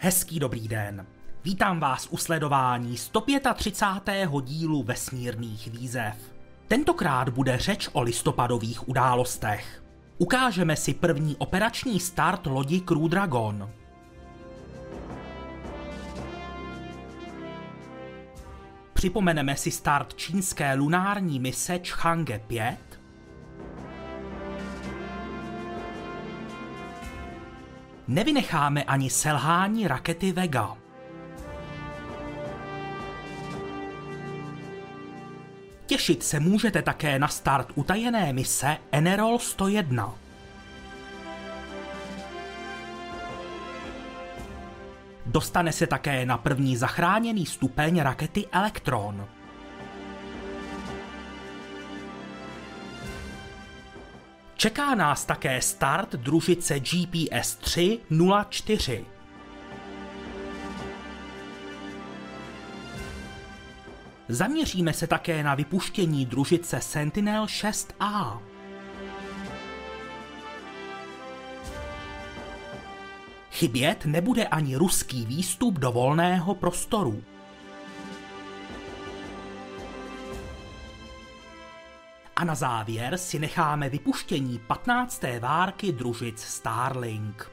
Hezký dobrý den. Vítám vás u sledování 135. dílu Vesmírných výzev. Tentokrát bude řeč o listopadových událostech. Ukážeme si první operační start lodi Crew Dragon. Připomeneme si start čínské lunární mise Chang'e 5. Nevynecháme ani selhání rakety Vega. Těšit se můžete také na start utajené mise NRL 101. Dostane se také na první zachráněný stupeň rakety Elektron. Čeká nás také start družice GPS 304. Zaměříme se také na vypuštění družice Sentinel 6A. Chybět nebude ani ruský výstup do volného prostoru. A na závěr si necháme vypuštění 15. várky družic Starlink.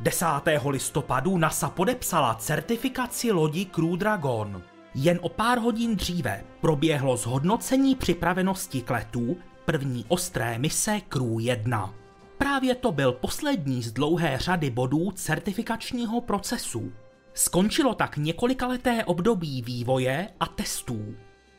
Desátého listopadu NASA podepsala certifikaci lodi Crew Dragon. Jen o pár hodin dříve proběhlo zhodnocení připravenosti k letu první ostré mise Crew 1. Právě to byl poslední z dlouhé řady bodů certifikačního procesu. Skončilo tak několikaleté období vývoje a testů.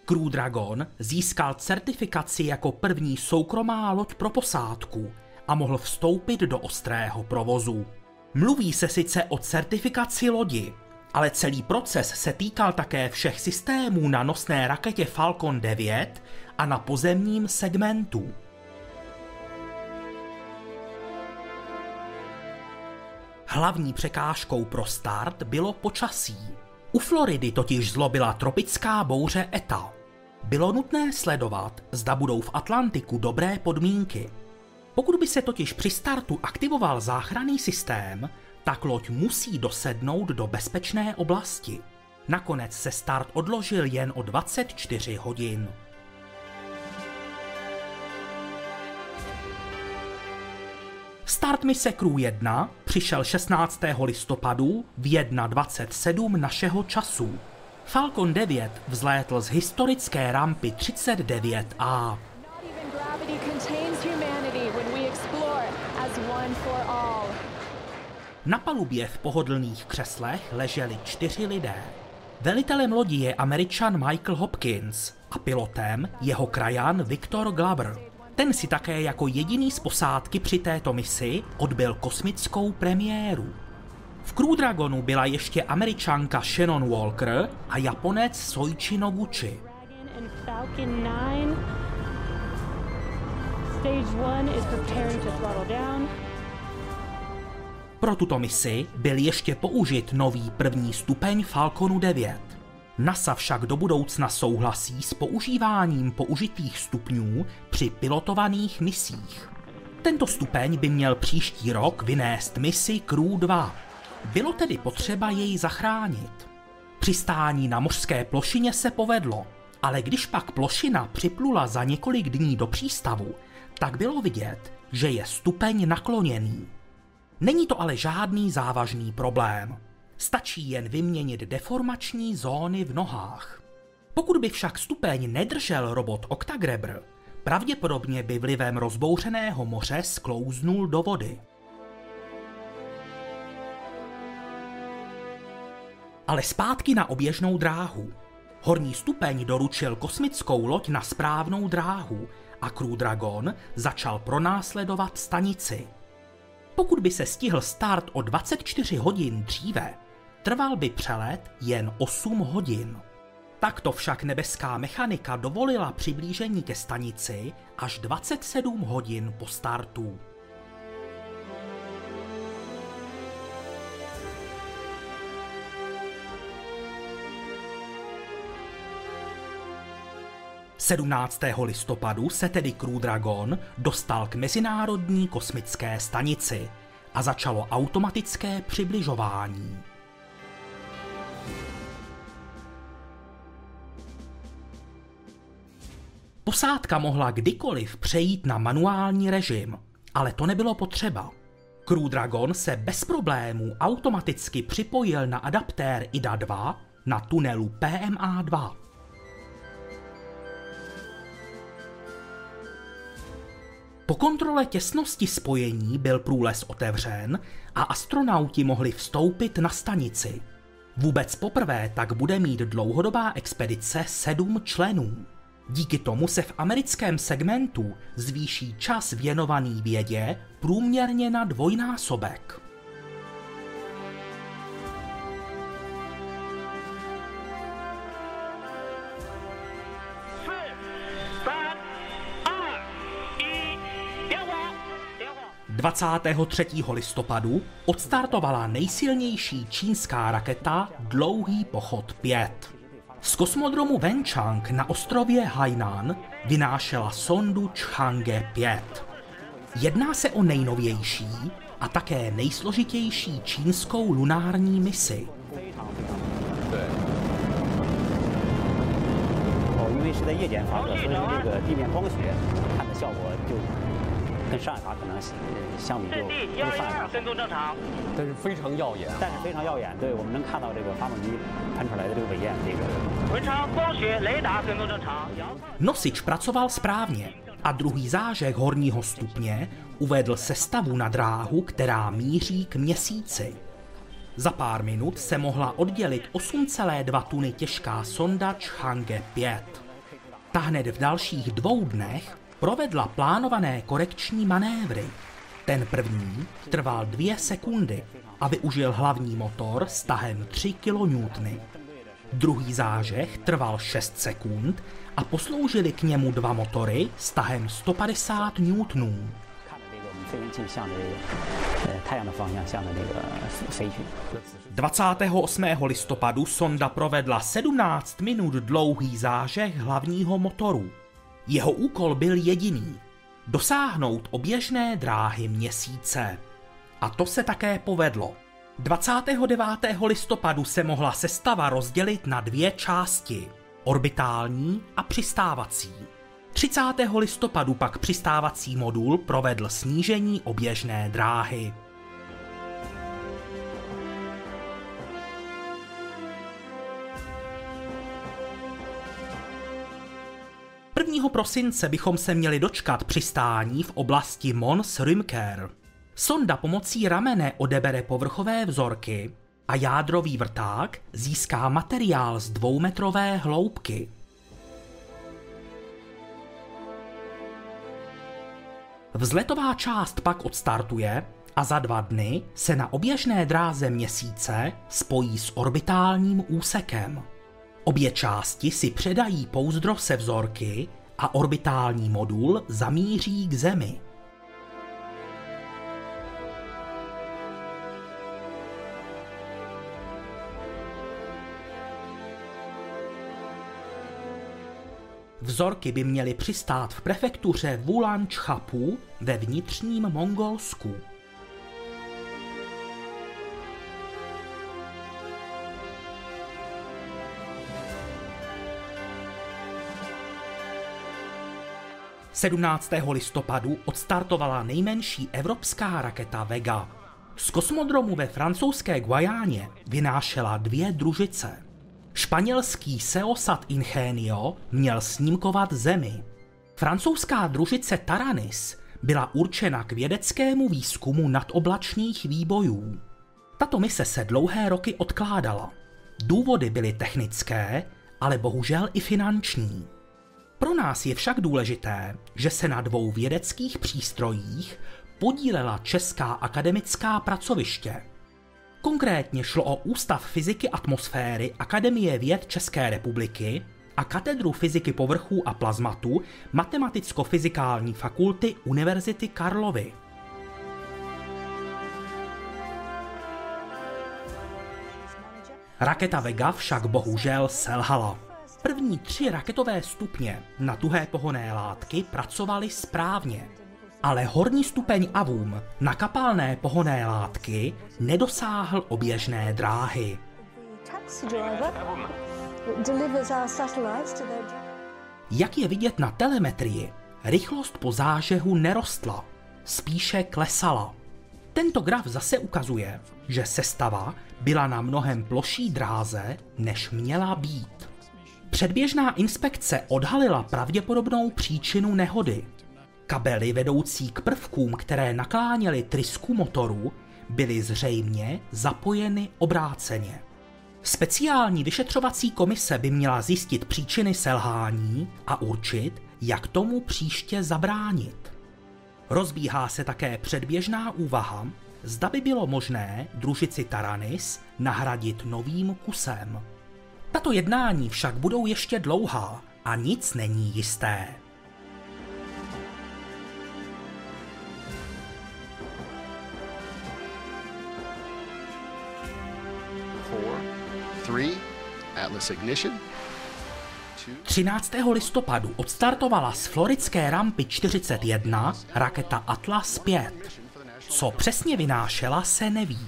Crew Dragon získal certifikaci jako první soukromá loď pro posádku a mohl vstoupit do ostrého provozu. Mluví se sice o certifikaci lodi, ale celý proces se týkal také všech systémů na nosné raketě Falcon 9 a na pozemním segmentu. Hlavní překážkou pro start bylo počasí. U Floridy totiž zlobila tropická bouře Eta. Bylo nutné sledovat, zda budou v Atlantiku dobré podmínky. Pokud by se totiž při startu aktivoval záchranný systém, tak loď musí dosednout do bezpečné oblasti. Nakonec se start odložil jen o 24 hodin. Start mise Crew 1 přišel 16. listopadu v 1:27 našeho času. Falcon 9 vzlétl z historické rampy 39A. Na palubě v pohodlných křeslech leželi 4 lidé. Velitelem lodi je Američan Michael Hopkins a pilotem jeho krajan Victor Glover. Ten si také jako jediný z posádky při této misi odbyl kosmickou premiéru. V Crew Dragonu byla ještě Američanka Shannon Walker a Japonec Soichi Noguchi. Pro tuto misi byl ještě použit nový první stupeň Falconu 9. NASA však do budoucna souhlasí s používáním použitých stupňů při pilotovaných misích. Tento stupeň by měl příští rok vynést misi Crew 2. Bylo tedy potřeba jej zachránit. Přistání na mořské plošině se povedlo, ale když pak plošina připlula za několik dní do přístavu, tak bylo vidět, že je stupeň nakloněný. Není to ale žádný závažný problém. Stačí jen vyměnit deformační zóny v nohách. Pokud by však stupeň nedržel robot Octagreble, pravděpodobně by vlivem rozbouřeného moře sklouznul do vody. Ale zpátky na oběžnou dráhu. Horní stupeň doručil kosmickou loď na správnou dráhu a Crew Dragon začal pronásledovat stanici. Pokud by se stihl start o 24 hodin dříve, trval by přelet jen 8 hodin. Takto však nebeská mechanika dovolila přiblížení ke stanici až 27 hodin po startu. 17. listopadu se tedy Crew Dragon dostal k mezinárodní kosmické stanici a začalo automatické přibližování. Posádka mohla kdykoliv přejít na manuální režim, ale to nebylo potřeba. Crew Dragon se bez problémů automaticky připojil na adaptér IDA-2 na tunelu PMA-2. Po kontrole těsnosti spojení byl průlez otevřen a astronauti mohli vstoupit na stanici. Vůbec poprvé tak bude mít dlouhodobá expedice 7 členů. Díky tomu se v americkém segmentu zvýší čas věnovaný vědě průměrně na dvojnásobek. Pět, 23. listopadu odstartovala nejsilnější čínská raketa Dlouhý pochod 5. Z kosmodromu Wenchang na ostrově Hainan vynášela sondu Chang'e 5. Jedná se o nejnovější a také nejsložitější čínskou lunární misi. Nosič pracoval správně a druhý zážeh horního stupně uvedl sestavu na dráhu, která míří k měsíci. Za pár minut se mohla oddělit 8,2 tuny těžká sonda Chang'e 5. Ta hned v dalších 2 dnech provedla plánované korekční manévry. Ten první trval 2 sekundy a využil hlavní motor s tahem 3 kN. Druhý zážeh trval 6 sekund a posloužily k němu 2 motory s tahem 150 N. – 28. listopadu sonda provedla 17 minut dlouhý zážeh hlavního motoru. Jeho úkol byl jediný – dosáhnout oběžné dráhy měsíce. A to se také povedlo. 29. listopadu se mohla sestava rozdělit na 2 části – orbitální a přistávací. 30. listopadu pak přistávací modul provedl snížení oběžné dráhy. Prosince bychom se měli dočkat přistání v oblasti Mons Rümker. Sonda pomocí ramene odebere povrchové vzorky a jádrový vrták získá materiál z 2metrové hloubky. Vzletová část pak odstartuje a za 2 dny se na oběžné dráze měsíce spojí s orbitálním úsekem. Obě části si předají pouzdro se vzorky a orbitální modul zamíří k Zemi. Vzorky by měly přistát v prefektuře Ulanchabu ve vnitřním Mongolsku. – 17. listopadu odstartovala nejmenší evropská raketa Vega. Z kosmodromu ve francouzské Guajáně vynášela 2 družice. Španělský Seosat Ingenio měl snímkovat Zemi. Francouzská družice Taranis byla určena k vědeckému výzkumu nadoblačných výbojů. Tato mise se dlouhé roky odkládala. Důvody byly technické, ale bohužel i finanční. Pro nás je však důležité, že se na 2 vědeckých přístrojích podílela česká akademická pracoviště. Konkrétně šlo o Ústav fyziky atmosféry Akademie věd České republiky a Katedru fyziky povrchů a plazmatu Matematicko-fyzikální fakulty Univerzity Karlovy. 'Raketa Vega' však bohužel selhala. První 3 raketové stupně na tuhé pohonné látky pracovaly správně, ale horní stupeň Avum na kapalné pohonné látky nedosáhl oběžné dráhy. Jak je vidět na telemetrii, rychlost po zážehu nerostla, spíše klesala. Tento graf zase ukazuje, že sestava byla na mnohem ploší dráze, než měla být. Předběžná inspekce odhalila pravděpodobnou příčinu nehody. Kabely vedoucí k prvkům, které nakláněly trysku motoru, byly zřejmě zapojeny obráceně. Speciální vyšetřovací komise by měla zjistit příčiny selhání a určit, jak tomu příště zabránit. Rozbíhá se také předběžná úvaha, zda by bylo možné družici Taranis nahradit novým kusem. Tato jednání však budou ještě dlouhá a nic není jisté. Atlas ignition. 13. listopadu odstartovala z floridské rampy 41 raketa Atlas 5. Co přesně vynášela, se neví.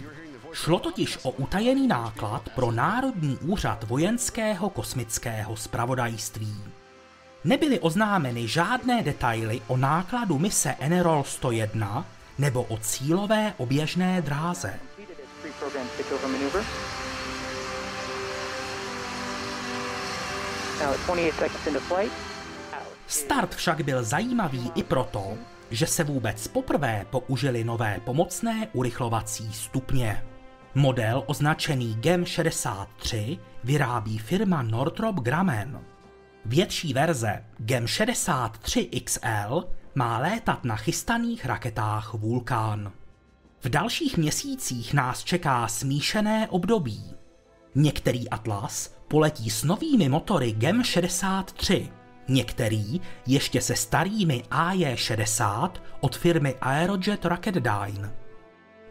Šlo totiž o utajený náklad pro Národní úřad vojenského kosmického zpravodajství. Nebyly oznámeny žádné detaily o nákladu mise NRL 101 nebo o cílové oběžné dráze. Start však byl zajímavý i proto, že se vůbec poprvé použili nové pomocné urychlovací stupně. Model označený GEM-63 vyrábí firma Northrop Grumman. Větší verze GEM-63XL má létat na chystaných raketách Vulkan. V dalších měsících nás čeká smíšené období. Některý Atlas poletí s novými motory GEM-63, některý ještě se starými AJ-60 od firmy Aerojet Rocketdyne.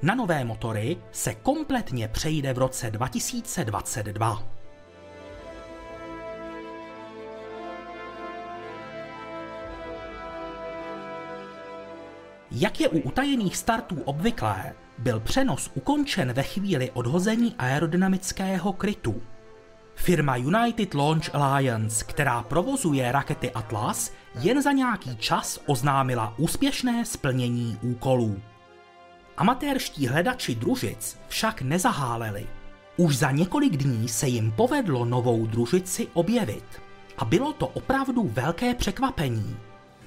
Na nové motory se kompletně přejde v roce 2022. Jak je u utajených startů obvyklé, byl přenos ukončen ve chvíli odhození aerodynamického krytu. Firma United Launch Alliance, která provozuje rakety Atlas, jen za nějaký čas oznámila úspěšné splnění úkolů. Amatérští hledači družic však nezaháleli. Už za několik dní se jim povedlo novou družici objevit. A bylo to opravdu velké překvapení.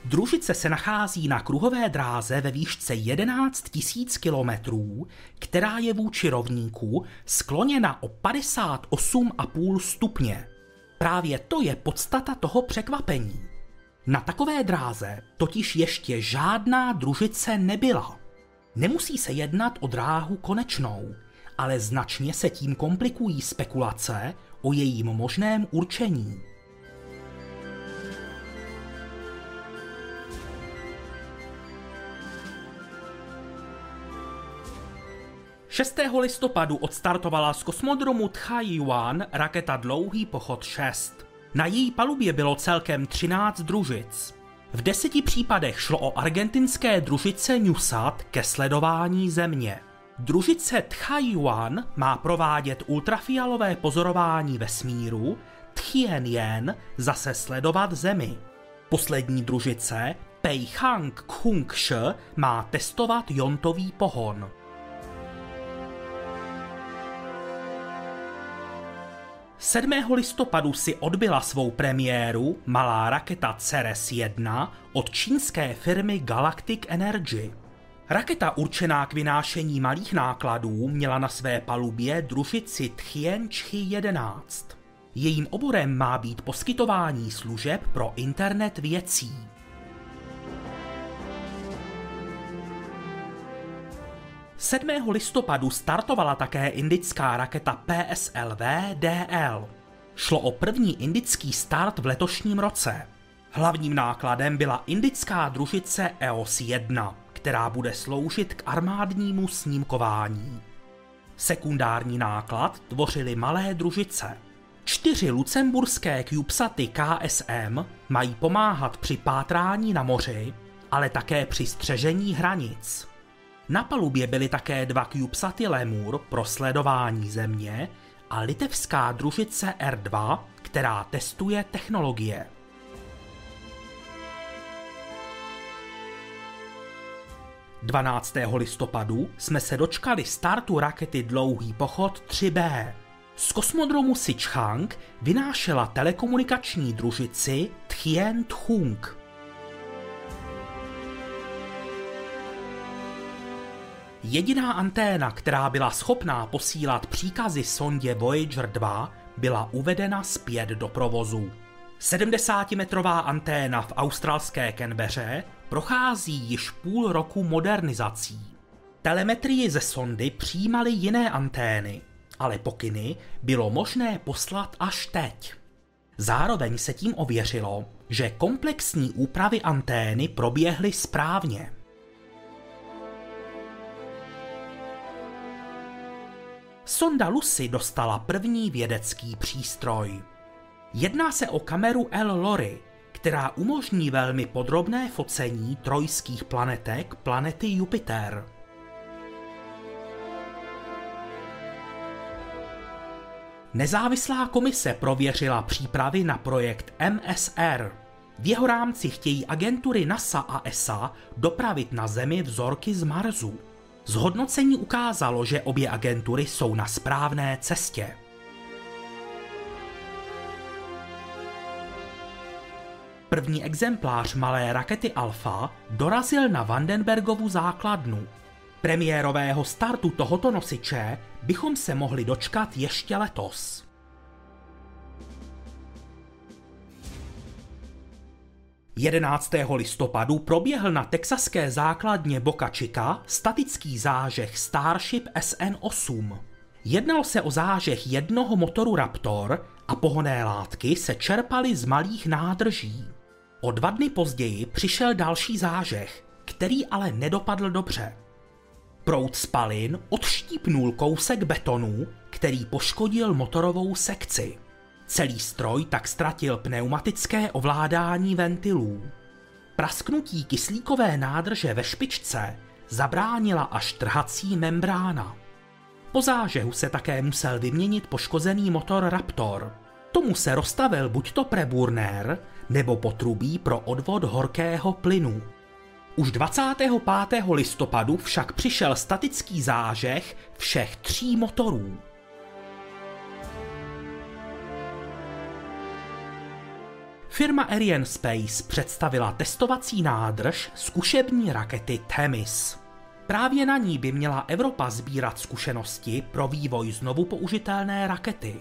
Družice se nachází na kruhové dráze ve výšce 11 000 km, která je vůči rovníku skloněna o 58,5 stupně. Právě to je podstata toho překvapení. Na takové dráze totiž ještě žádná družice nebyla. Nemusí se jednat o dráhu konečnou, ale značně se tím komplikují spekulace o jejím možném určení. K 6. listopadu odstartovala z kosmodromu Tchaj-Juan raketa Dlouhý pochod 6. Na její palubě bylo celkem 13 družic. V 10 případech šlo o argentinské družice Newsat ke sledování Země. Družice Tchaj-Juan má provádět ultrafialové pozorování vesmíru, Tchien-Jen zase sledovat Zemi. Poslední družice Peihang Kung-š má testovat jontový pohon. V 7. listopadu si odbyla svou premiéru malá raketa Ceres 1 od čínské firmy Galactic Energy. Raketa určená k vynášení malých nákladů měla na své palubě družici Tianqi-11. Jejím oborem má být poskytování služeb pro internet věcí. V 7. listopadu startovala také indická raketa PSLV-DL. Šlo o první indický start v letošním roce. Hlavním nákladem byla indická družice EOS-1, která bude sloužit k armádnímu snímkování. Sekundární náklad tvořily malé družice. 4 lucemburské CubeSaty KSM mají pomáhat při pátrání na moři, ale také při střežení hranic. Na palubě byly také 2 CubeSaty Lemur pro sledování země a litevská družice R2, která testuje technologie. Dne 12. listopadu jsme se dočkali startu rakety Dlouhý pochod 3B. Z kosmodromu Sichang vynášela telekomunikační družici Tchien-Tchung. Jediná anténa, která byla schopná posílat příkazy sondě Voyager 2, byla uvedena zpět do provozu. 70-metrová anténa v australské Canbeře prochází již půl roku modernizací. Telemetrii ze sondy přijímaly jiné antény, ale pokyny bylo možné poslat až teď. Zároveň se tím ověřilo, že komplexní úpravy antény proběhly správně. Sonda Lucy dostala první vědecký přístroj. Jedná se o kameru L-Lori, která umožní velmi podrobné focení trojských planetek planety Jupiter. Nezávislá komise prověřila přípravy na projekt MSR. V jeho rámci chtějí agentury NASA a ESA dopravit na Zemi vzorky z Marsu. Zhodnocení ukázalo, že obě agentury jsou na správné cestě. První exemplář malé rakety Alfa dorazil na Vandenbergovu základnu. Premiérového startu tohoto nosiče bychom se mohli dočkat ještě letos. Dne 11. listopadu proběhl na texaské základně Boca Chica statický zážeh Starship SN8. Jednalo se o zážeh jednoho motoru Raptor a pohonné látky se čerpaly z malých nádrží. O 2 dny později přišel další zážeh, který ale nedopadl dobře. Proud spalin odštípnul kousek betonu, který poškodil motorovou sekci. Celý stroj tak ztratil pneumatické ovládání ventilů. Prasknutí kyslíkové nádrže ve špičce zabránila až trhací membrána. Po zážehu se také musel vyměnit poškozený motor Raptor. Tomu se rozstavil buďto preburnér nebo potrubí pro odvod horkého plynu. Už 25. listopadu však přišel statický zážeh všech 3 motorů. Firma Ariane Space představila testovací nádrž zkušební rakety Themis. Právě na ní by měla Evropa sbírat zkušenosti pro vývoj znovu použitelné rakety.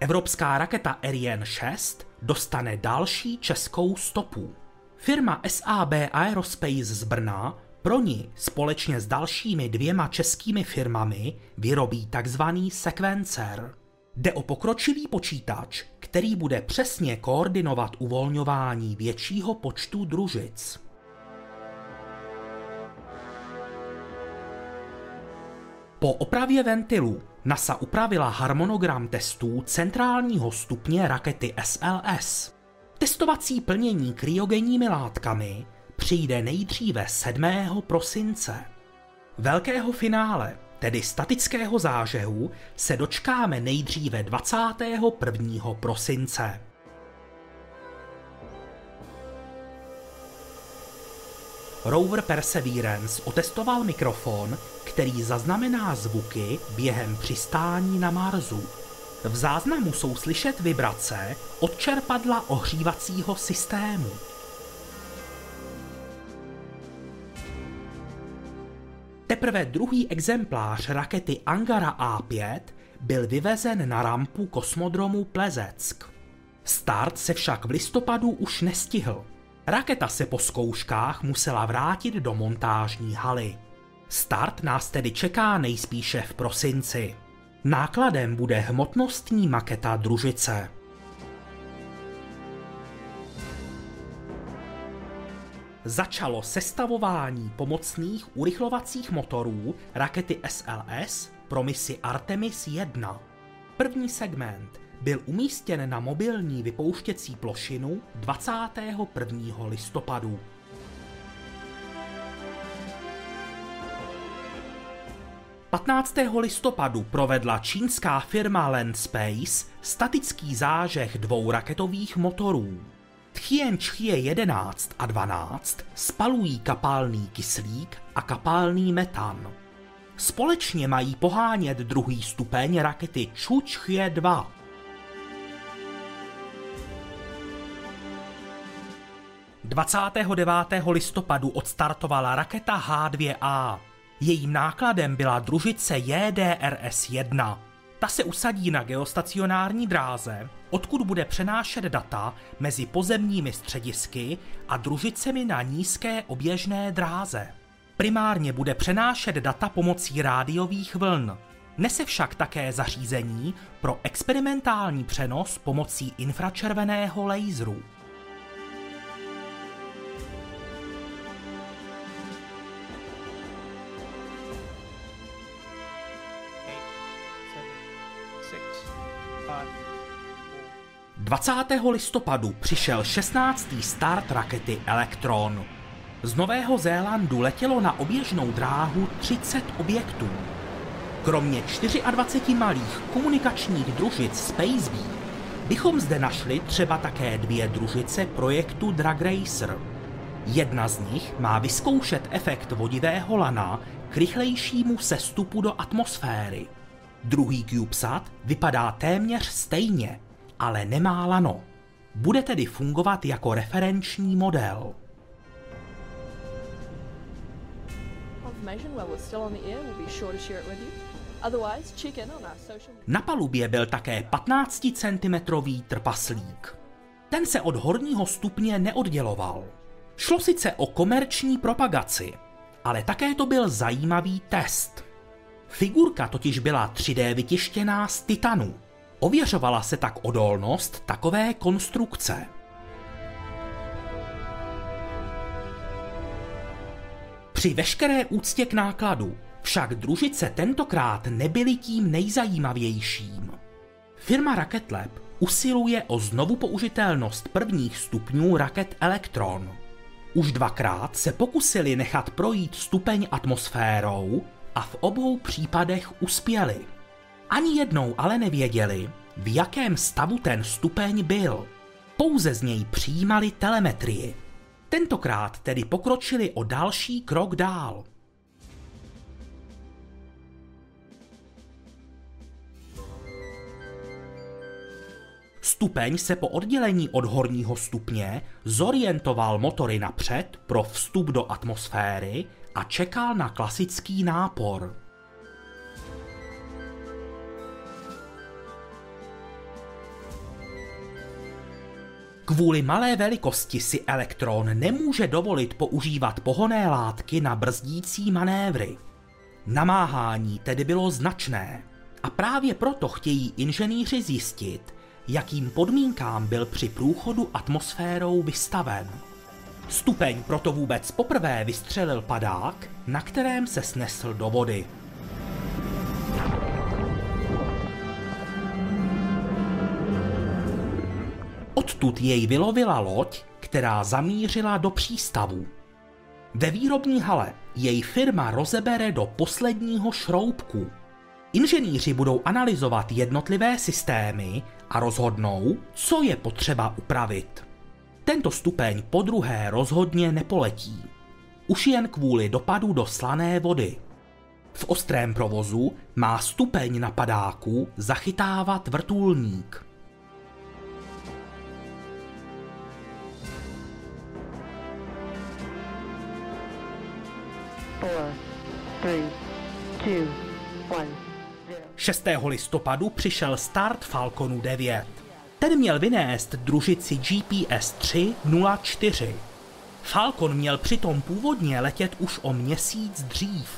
Evropská raketa Ariane 6 dostane další českou stopu. Firma SAB Aerospace z Brna pro ní společně s dalšími 2 českými firmami vyrobí tzv. Sekvencer. Jde o pokročilý počítač, který bude přesně koordinovat uvolňování většího počtu družic. Po opravě ventilu NASA upravila harmonogram testů centrálního stupně rakety SLS. Testovací plnění kryogenními látkami přijde nejdříve 7. prosince. Velkého finále, tedy statického zážehu, se dočkáme nejdříve 21. prosince. Rover Perseverance otestoval mikrofon, který zaznamená zvuky během přistání na Marsu. V záznamu jsou slyšet vibrace od čerpadla ohřívacího systému. Teprve druhý exemplář rakety Angara A5 byl vyvezen na rampu kosmodromu Plesetsk. Start se však v listopadu už nestihl. Raketa se po zkouškách musela vrátit do montážní haly. Start nás tedy čeká nejspíše v prosinci. Nákladem bude hmotnostní maketa družice. začalo sestavování pomocných urychlovacích motorů rakety SLS pro misi Artemis 1. První segment byl umístěn na mobilní vypouštěcí plošinu 21. listopadu. . 15. listopadu provedla čínská firma Land Space statický zážeh dvou raketových motorů. Tianqi 11 a 12 spalují kapalný kyslík a kapalný metan. Společně mají pohánět druhý stupeň rakety Chuchie 2. . 29. listopadu odstartovala raketa H2A. Jejím nákladem byla družice JDRS-1. Ta se usadí na geostacionární dráze, odkud bude přenášet data mezi pozemními středisky a družicemi na nízké oběžné dráze. Primárně bude přenášet data pomocí rádiových vln. Nese však také zařízení pro experimentální přenos pomocí infračerveného laseru. 20. listopadu přišel 16. start rakety Elektron. Z Nového Zélandu letělo na oběžnou dráhu 30 objektů. Kromě 24 malých komunikačních družic Spacebee bychom zde našli třeba také dvě družice projektu Drag Racer. Jedna z nich má vyzkoušet efekt vodivého lana k rychlejšímu sestupu do atmosféry. Druhý CubeSat vypadá téměř stejně, ale nemá lano. Bude tedy fungovat jako referenční model. Na palubě byl také 15 cm trpaslík. Ten se od horního stupně neodděloval. Šlo sice o komerční propagaci, ale také to byl zajímavý test. Figurka totiž byla 3D vytištěná z titanu. Ověřovala se tak odolnost takové konstrukce. . Při veškeré úctě k nákladu však družice tentokrát nebyly tím nejzajímavějším. Firma Rocket Lab usiluje o znovupoužitelnost prvních stupňů raket Elektron. Už dvakrát se pokusili nechat projít stupeň atmosférou a v obou případech uspěli. Ani jednou ale nevěděli, v jakém stavu ten stupeň byl. Pouze z něj přijímali telemetrii. Tentokrát tedy pokročili o další krok dál. . Stupeň se po oddělení od horního stupně zorientoval motory napřed pro vstup do atmosféry a čekal na klasický nápor. . Kvůli malé velikosti si Elektron nemůže dovolit používat pohonné látky na brzdící manévry. Namáhání tedy bylo značné a právě proto chtějí inženýři zjistit, jakým podmínkám byl při průchodu atmosférou vystaven. Stupeň proto vůbec poprvé vystřelil padák, na kterém se snesl do vody. . Odtud jej vylovila loď, která zamířila do přístavu. Ve výrobní hale jej firma rozebere do posledního šroubku. Inženýři budou analyzovat jednotlivé systémy a rozhodnou, co je potřeba upravit. Tento stupeň podruhé rozhodně nepoletí. Už jen kvůli dopadu do slané vody. V ostrém provozu má stupeň na padáku zachytávat vrtulník. 6. listopadu přišel start Falconu 9. Ten měl vynést družici GPS 304. Falcon měl přitom původně letět už o měsíc dřív.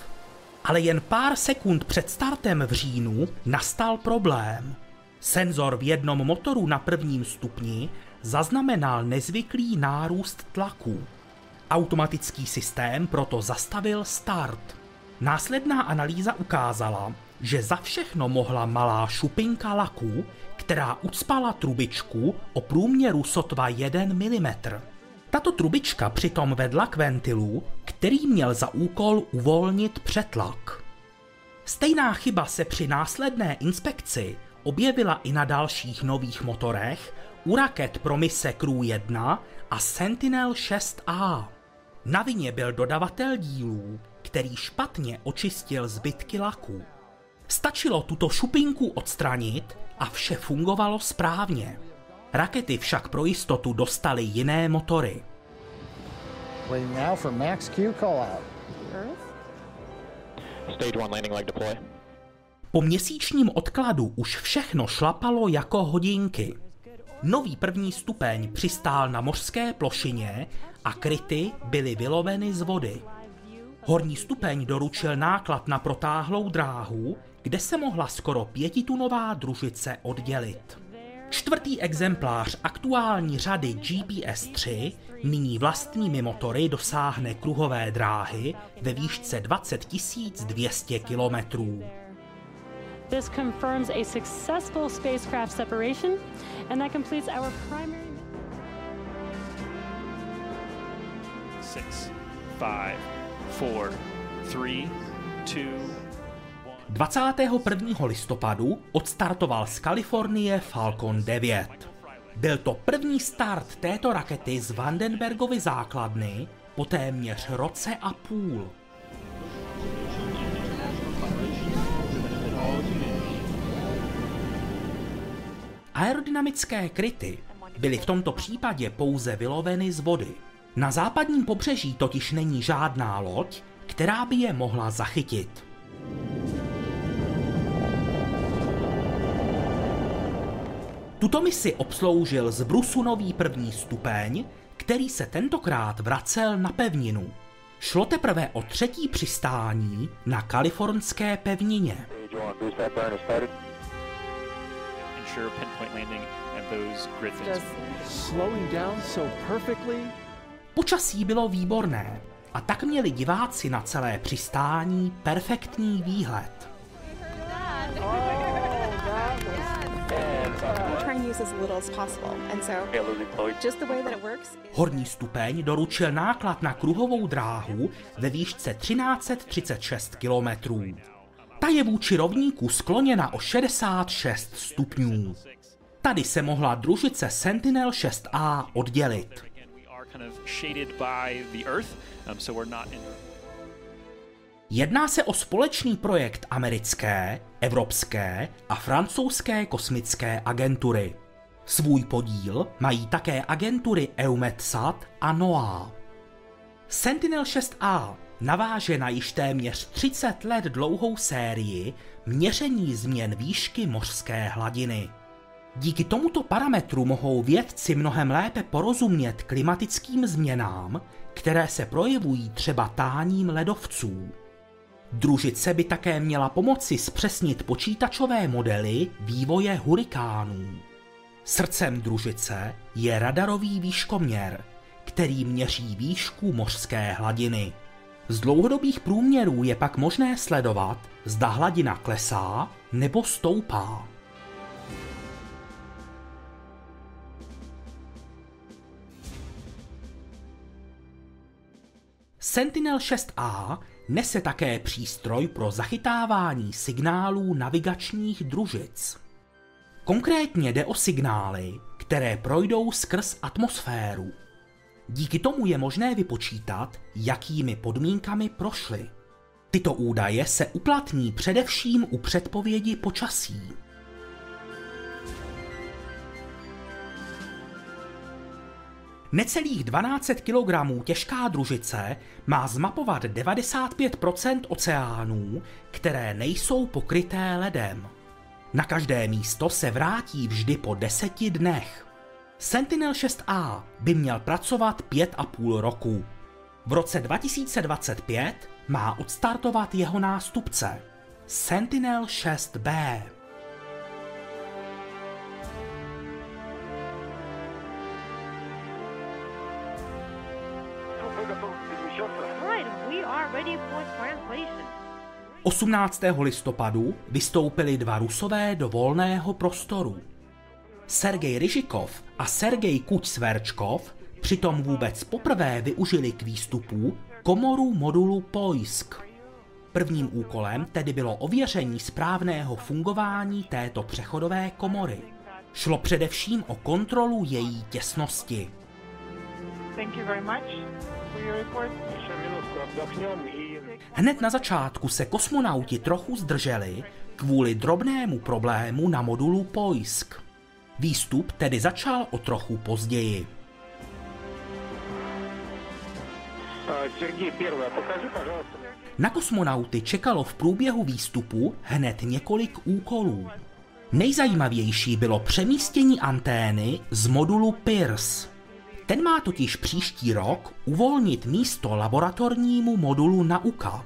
Ale jen pár sekund před startem v říjnu nastal problém. Senzor v jednom motoru na prvním stupni zaznamenal nezvyklý nárůst tlaku. Automatický systém proto zastavil start. Následná analýza ukázala, že za všechno mohla malá šupinka laku, která ucpala trubičku o průměru sotva 1 mm. Tato trubička přitom vedla k ventilu, který měl za úkol uvolnit přetlak. Stejná chyba se při následné inspekci objevila i na dalších nových motorech u raket pro mise Crew 1 a Sentinel 6A. Na vině byl dodavatel dílů, který špatně očistil zbytky laku. Stačilo tuto šupinku odstranit a vše fungovalo správně. Rakety však pro jistotu dostaly jiné motory. Po měsíčním odkladu už všechno šlapalo jako hodinky. Nový první stupeň přistál na mořské plošině a kryty byly vyloveny z vody. Horní stupeň doručil náklad na protáhlou dráhu, kde se mohla skoro 5tunová družice oddělit. Čtvrtý exemplář aktuální řady GPS 3 nyní vlastními motory dosáhne kruhové dráhy ve výšce 20 200 km. Six, five, four, three, two. 21. listopadu odstartoval z Kalifornie Falcon 9. Byl to první start této rakety z Vandenbergovy základny po téměř roce a půl. Aerodynamické kryty byly v tomto případě pouze vyloveny z vody. Na západním pobřeží totiž není žádná loď, která by je mohla zachytit. Tuto misi obsloužil z brusu nový první stupeň, který se tentokrát vracel na pevninu. Šlo teprve o třetí přistání na kalifornské pevnině. Počasí bylo výborné a tak měli diváci na celé přistání perfektní výhled. Horní stupeň doručil náklad na kruhovou dráhu ve výšce 1336 km. Ta je vůči rovníku skloněna o 66 stupňů. Tady se mohla družice Sentinel 6A oddělit. Jedná se o společný projekt americké, evropské a francouzské kosmické agentury. Svůj podíl mají také agentury EUMETSAT a NOAA. Sentinel 6A naváže na již téměř 30 let dlouhou sérii měření změn výšky mořské hladiny. Díky tomuto parametru mohou vědci mnohem lépe porozumět klimatickým změnám, které se projevují třeba táním ledovců. Družice by také měla pomoci zpřesnit počítačové modely vývoje hurikánů. Srdcem družice je radarový výškoměr, který měří výšku mořské hladiny. Z dlouhodobých průměrů je pak možné sledovat, zda hladina klesá nebo stoupá. Sentinel 6A nese také přístroj pro zachytávání signálů navigačních družic. Konkrétně jde o signály, které projdou skrz atmosféru. Díky tomu je možné vypočítat, jakými podmínkami prošly. Tyto údaje se uplatní především u předpovědi počasí. Necelých 1200 kg těžká družice má zmapovat 95% oceánů, které nejsou pokryté ledem. Na každé místo se vrátí vždy po 10 dnech. Sentinel 6A by měl pracovat 5,5 roku. V roce 2025 má odstartovat jeho nástupce Sentinel 6B. 18. listopadu vystoupili dva Rusové do volného prostoru. Sergej Ryžikov a Sergej Kuč-Sverčkov přitom vůbec poprvé využili k výstupu komoru modulu Poisk. Prvním úkolem tedy bylo ověření správného fungování této přechodové komory. Šlo především o kontrolu její těsnosti. Hned na začátku se kosmonauti trochu zdrželi kvůli drobnému problému na modulu Poisk. Výstup tedy začal o trochu později. Na kosmonauty čekalo v průběhu výstupu hned několik úkolů. Nejzajímavější bylo přemístění antény z modulu PIRS. Ten má totiž příští rok uvolnit místo laboratornímu modulu Nauka.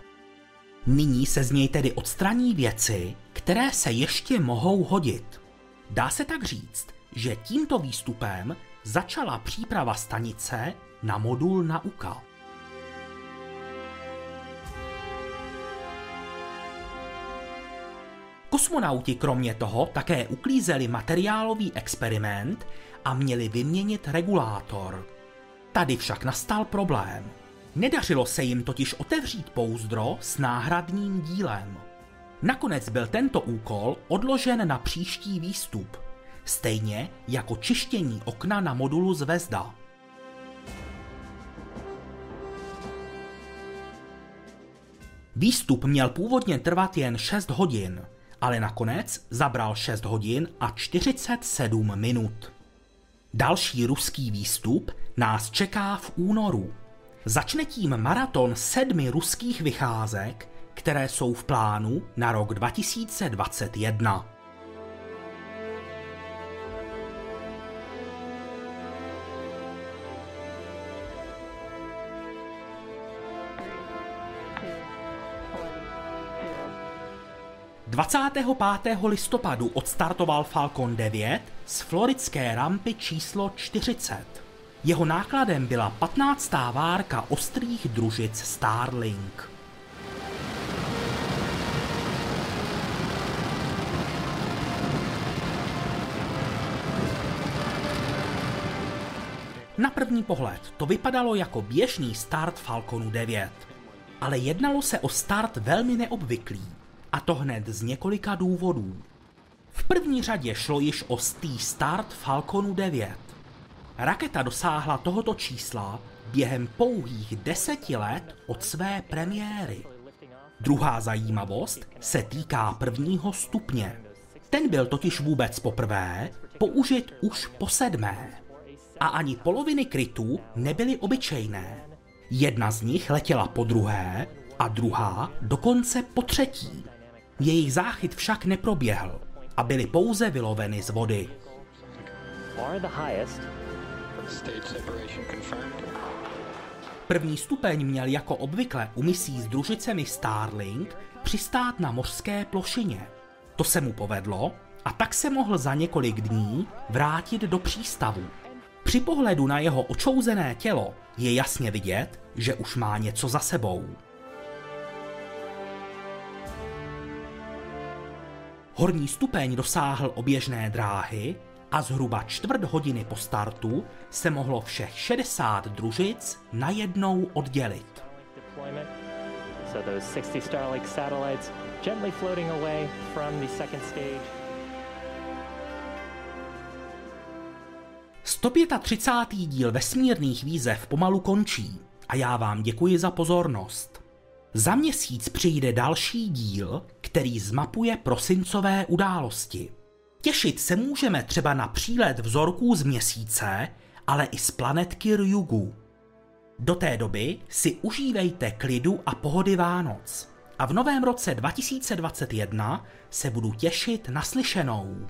Nyní se z něj tedy odstraní věci, které se ještě mohou hodit. Dá se tak říct, že tímto výstupem začala příprava stanice na modul Nauka. Kosmonauti kromě toho také uklízeli materiálový experiment a měli vyměnit regulátor. Tady však nastal problém. Nedařilo se jim totiž otevřít pouzdro s náhradním dílem. Nakonec byl tento úkol odložen na příští výstup, stejně jako čištění okna na modulu Zvezda. Výstup měl původně trvat jen 6 hodin, ale nakonec zabral 6 hodin a 47 minut. Další ruský výstup nás čeká v únoru. Začne tím maraton 7 ruských vycházek, které jsou v plánu na rok 2021. ...25. listopadu odstartoval Falcon 9 z floridské rampy číslo 40. Jeho nákladem byla 15. várka ostrých družic Starlink. Na první pohled to vypadalo jako běžný start Falconu 9. Ale jednalo se o start velmi neobvyklý. A to hned z několika důvodů. V první řadě šlo již o stý start Falconu 9. Raketa dosáhla tohoto čísla během pouhých 10 let od své premiéry. Druhá zajímavost se týká prvního stupně. Ten byl totiž vůbec poprvé použit už po 7. A ani poloviny krytů nebyly obyčejné. Jedna z nich letěla po druhé a druhá dokonce po třetí. Jejich záchyt však neproběhl a byly pouze vyloveny z vody. První stupeň měl jako obvykle u misí s družicemi Starlink přistát na mořské plošině. To se mu povedlo a tak se mohl za několik dní vrátit do přístavu. Při pohledu na jeho očouzené tělo je jasně vidět, že už má něco za sebou. Horní stupeň dosáhl oběžné dráhy a zhruba 15 minut po startu se mohlo všech 60 družic najednou oddělit. ...135. díl vesmírných výzev pomalu končí a já vám děkuji za pozornost. Za měsíc přijde další díl, který zmapuje prosincové události. Těšit se můžeme třeba na přílet vzorků z Měsíce, ale i z planetky Ryugu. Do té doby si užívejte klidu a pohody Vánoc. A v novém roce 2021 se budu těšit na slyšenou.